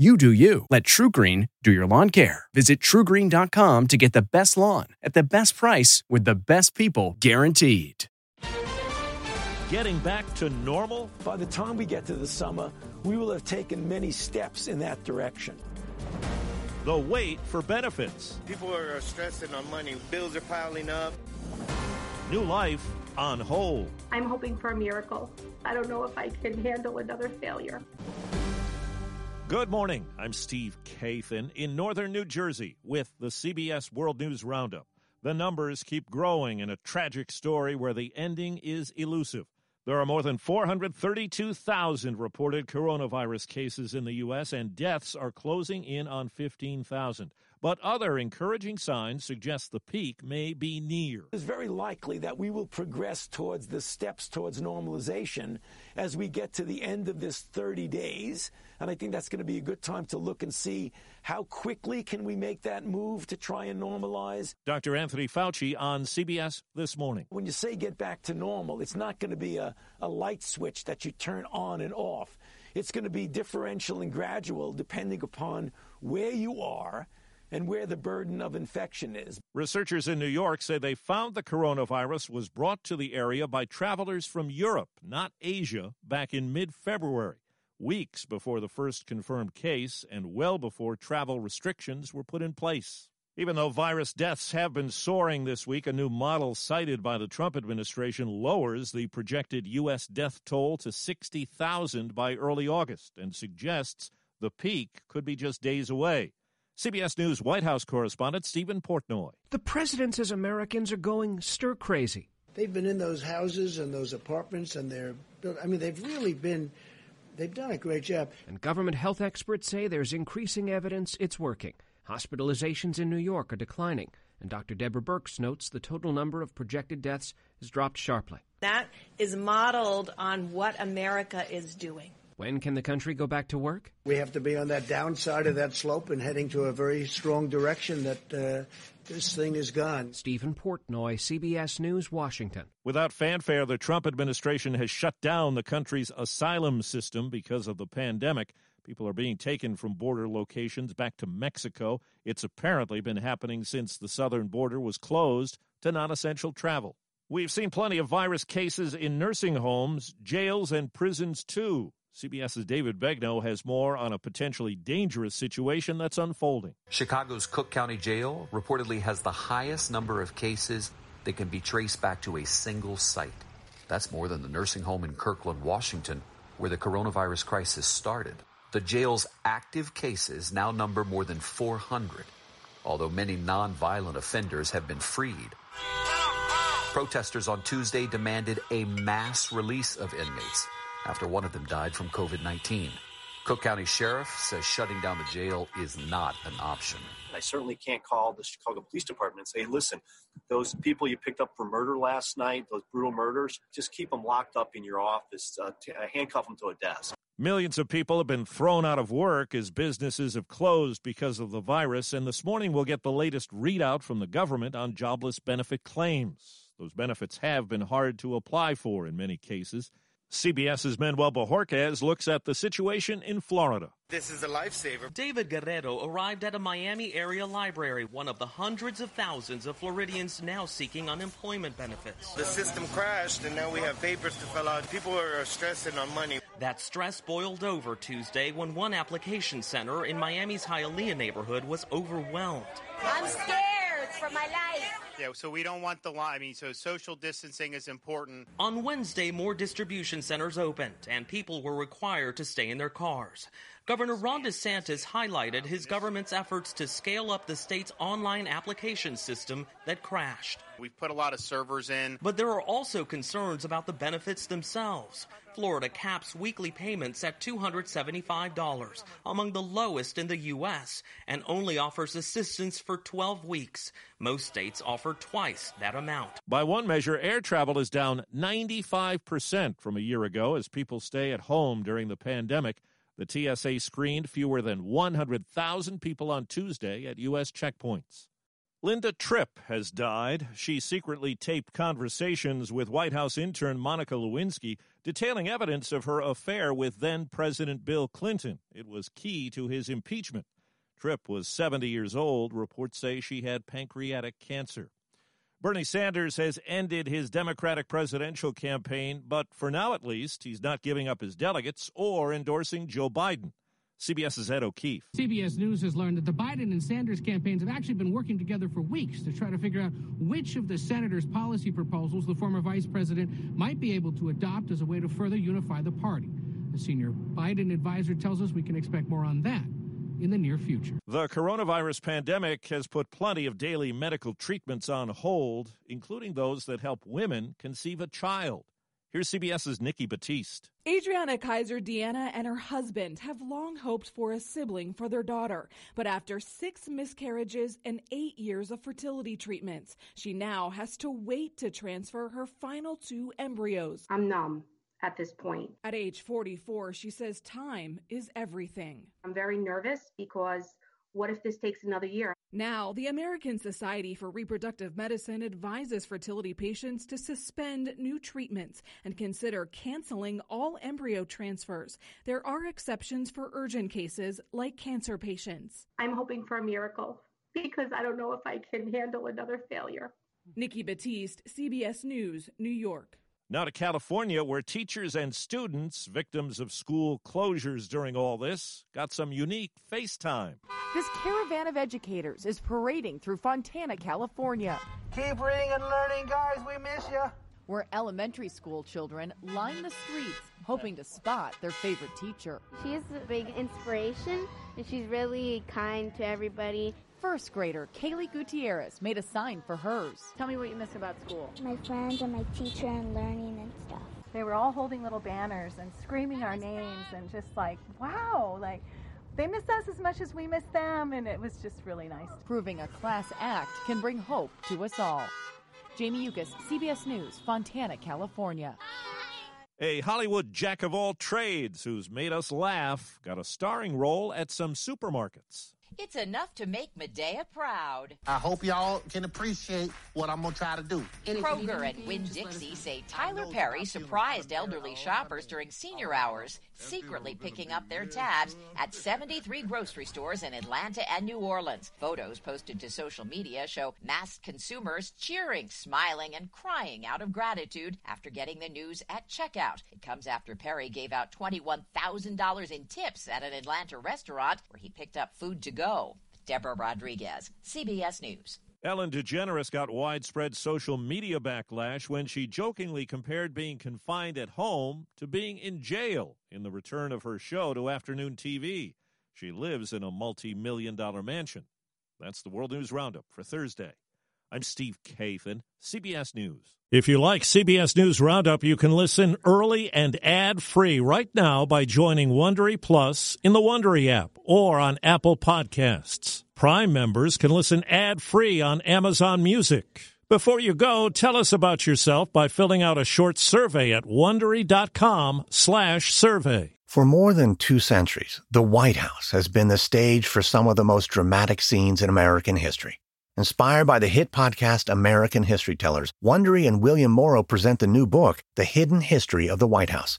You do you. Let TruGreen do your lawn care. Visit TruGreen.com to get the best lawn at the best price with the best people guaranteed. Getting back to normal? By the time we get to the summer, we will have taken many steps in that direction. The wait for benefits. People are stressing on money. Bills are piling up. New life on hold. I'm hoping for a miracle. I don't know if I can handle another failure. Good morning. I'm Steve Kathan in northern New Jersey with the CBS World News Roundup. The numbers keep growing in a tragic story where the ending is elusive. There are more than 432,000 reported coronavirus cases in the U.S., and deaths are closing in on 15,000. But other encouraging signs suggest the peak may be near. It's very likely that we will progress towards the steps towards normalization as we get to the end of this 30 days. And I think that's going to be a good time to look and see how quickly can we make that move to try and normalize. Dr. Anthony Fauci on CBS This Morning. When you say get back to normal, it's not going to be a light switch that you turn on and off. It's going to be differential and gradual depending upon where you are and where the burden of infection is. Researchers in New York say they found the coronavirus was brought to the area by travelers from Europe, not Asia, back in mid-February, weeks before the first confirmed case and well before travel restrictions were put in place. Even though virus deaths have been soaring this week, a new model cited by the Trump administration lowers the projected U.S. death toll to 60,000 by early August and suggests the peak could be just days away. CBS News White House correspondent Stephen Portnoy. The presidents as Americans are going stir-crazy. They've been in those houses and those apartments, and they've done a great job. And government health experts say there's increasing evidence it's working. Hospitalizations in New York are declining, and Dr. Deborah Birx notes the total number of projected deaths has dropped sharply. That is modeled on what America is doing. When can the country go back to work? We have to be on that downside of that slope and heading to a very strong direction that this thing is gone. Stephen Portnoy, CBS News, Washington. Without fanfare, the Trump administration has shut down the country's asylum system because of the pandemic. People are being taken from border locations back to Mexico. It's apparently been happening since the southern border was closed to non-essential travel. We've seen plenty of virus cases in nursing homes, jails, and prisons, too. CBS's David Begnaud has more on a potentially dangerous situation that's unfolding. Chicago's Cook County Jail reportedly has the highest number of cases that can be traced back to a single site. That's more than the nursing home in Kirkland, Washington, where the coronavirus crisis started. The jail's active cases now number more than 400, although many nonviolent offenders have been freed. Protesters on Tuesday demanded a mass release of inmates after one of them died from COVID-19. Cook County Sheriff says shutting down the jail is not an option. I certainly can't call the Chicago Police Department and say, listen, those people you picked up for murder last night, those brutal murders, just keep them locked up in your office, handcuff them to a desk. Millions of people have been thrown out of work as businesses have closed because of the virus, and this morning we'll get the latest readout from the government on jobless benefit claims. Those benefits have been hard to apply for in many cases. CBS's Manuel Bajorquez looks at the situation in Florida. This is a lifesaver. David Guerrero arrived at a Miami area library, one of the hundreds of thousands of Floridians now seeking unemployment benefits. The system crashed, and now we have papers to fill out. People are stressing on money. That stress boiled over Tuesday when one application center in Miami's Hialeah neighborhood was overwhelmed. I'm scared for my life. Yeah, so we don't want the line. I mean, so social distancing is important. On Wednesday, more distribution centers opened and people were required to stay in their cars. Governor Ron DeSantis highlighted his government's efforts to scale up the state's online application system that crashed. We've put a lot of servers in. But there are also concerns about the benefits themselves. Florida caps weekly payments at $275, among the lowest in the U.S., and only offers assistance for 12 weeks. Most states offer twice that amount. By one measure, air travel is down 95% from a year ago as people stay at home during the pandemic. The TSA screened fewer than 100,000 people on Tuesday at U.S. checkpoints. Linda Tripp has died. She secretly taped conversations with White House intern Monica Lewinsky detailing evidence of her affair with then-President Bill Clinton. It was key to his impeachment. Tripp was 70 years old. Reports say she had pancreatic cancer. Bernie Sanders has ended his Democratic presidential campaign, but for now at least, he's not giving up his delegates or endorsing Joe Biden. CBS's Ed O'Keefe. CBS News has learned that the Biden and Sanders campaigns have actually been working together for weeks to try to figure out which of the senators' policy proposals the former vice president might be able to adopt as a way to further unify the party. A senior Biden advisor tells us we can expect more on that in the near future. The coronavirus pandemic has put plenty of daily medical treatments on hold, including those that help women conceive a child. Here's CBS's Nikki Batiste. Adriana Kaiser Deanna and her husband have long hoped for a sibling for their daughter. But after 6 miscarriages and 8 years of fertility treatments, she now has to wait to transfer her final 2 embryos. I'm numb at this point. At age 44, she says time is everything. I'm very nervous because what if this takes another year? Now, the American Society for Reproductive Medicine advises fertility patients to suspend new treatments and consider canceling all embryo transfers. There are exceptions for urgent cases like cancer patients. I'm hoping for a miracle because I don't know if I can handle another failure. Nikki Batiste, CBS News, New York. Now to California, where teachers and students, victims of school closures during all this, got some unique FaceTime. This caravan of educators is parading through Fontana, California. Keep reading and learning, guys. We miss you. Where elementary school children line the streets, hoping to spot their favorite teacher. She is a big inspiration, and she's really kind to everybody. First grader Kaylee Gutierrez made a sign for hers. Tell me what you miss about school. My friends and my teacher and learning and stuff. They were all holding little banners and screaming our names and just like, wow, like they miss us as much as we miss them. And it was just really nice. Proving a class act can bring hope to us all. Jamie Ucas, CBS News, Fontana, California. A Hollywood jack-of-all-trades who's made us laugh got a starring role at some supermarkets. It's enough to make Medea proud. I hope y'all can appreciate what I'm going to try to do. Kroger and Winn-Dixie say Tyler Perry surprised elderly shoppers during senior hours, secretly picking up their tabs at 73 grocery stores in Atlanta and New Orleans. Photos posted to social media show masked consumers cheering, smiling, and crying out of gratitude after getting the news at checkout. It comes after Perry gave out $21,000 in tips at an Atlanta restaurant where he picked up food to go. Deborah Rodriguez, CBS News. Ellen DeGeneres got widespread social media backlash when she jokingly compared being confined at home to being in jail in the return of her show to afternoon TV. She lives in a multi-million-dollar mansion. That's the World News Roundup for Thursday. I'm Steve Kathan, CBS News. If you like CBS News Roundup, you can listen early and ad-free right now by joining Wondery Plus in the Wondery app or on Apple Podcasts. Prime members can listen ad-free on Amazon Music. Before you go, tell us about yourself by filling out a short survey at Wondery.com/survey. For more than 2 centuries, the White House has been the stage for some of the most dramatic scenes in American history. Inspired by the hit podcast American History Tellers, Wondery and William Morrow present the new book, The Hidden History of the White House.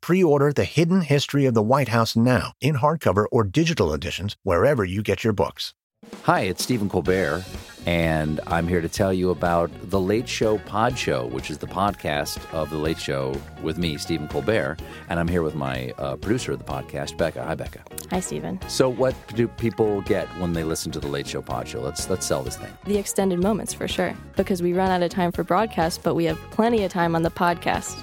Pre-order The Hidden History of the White House now, in hardcover or digital editions, wherever you get your books. Hi, it's Stephen Colbert, and I'm here to tell you about The Late Show Pod Show, which is the podcast of The Late Show with me, Stephen Colbert, and I'm here with my producer of the podcast, Becca. Hi, Becca. Hi, Stephen. So what do people get when they listen to The Late Show Pod Show? Let's sell this thing. The extended moments, for sure, because we run out of time for broadcast, but we have plenty of time on the podcast.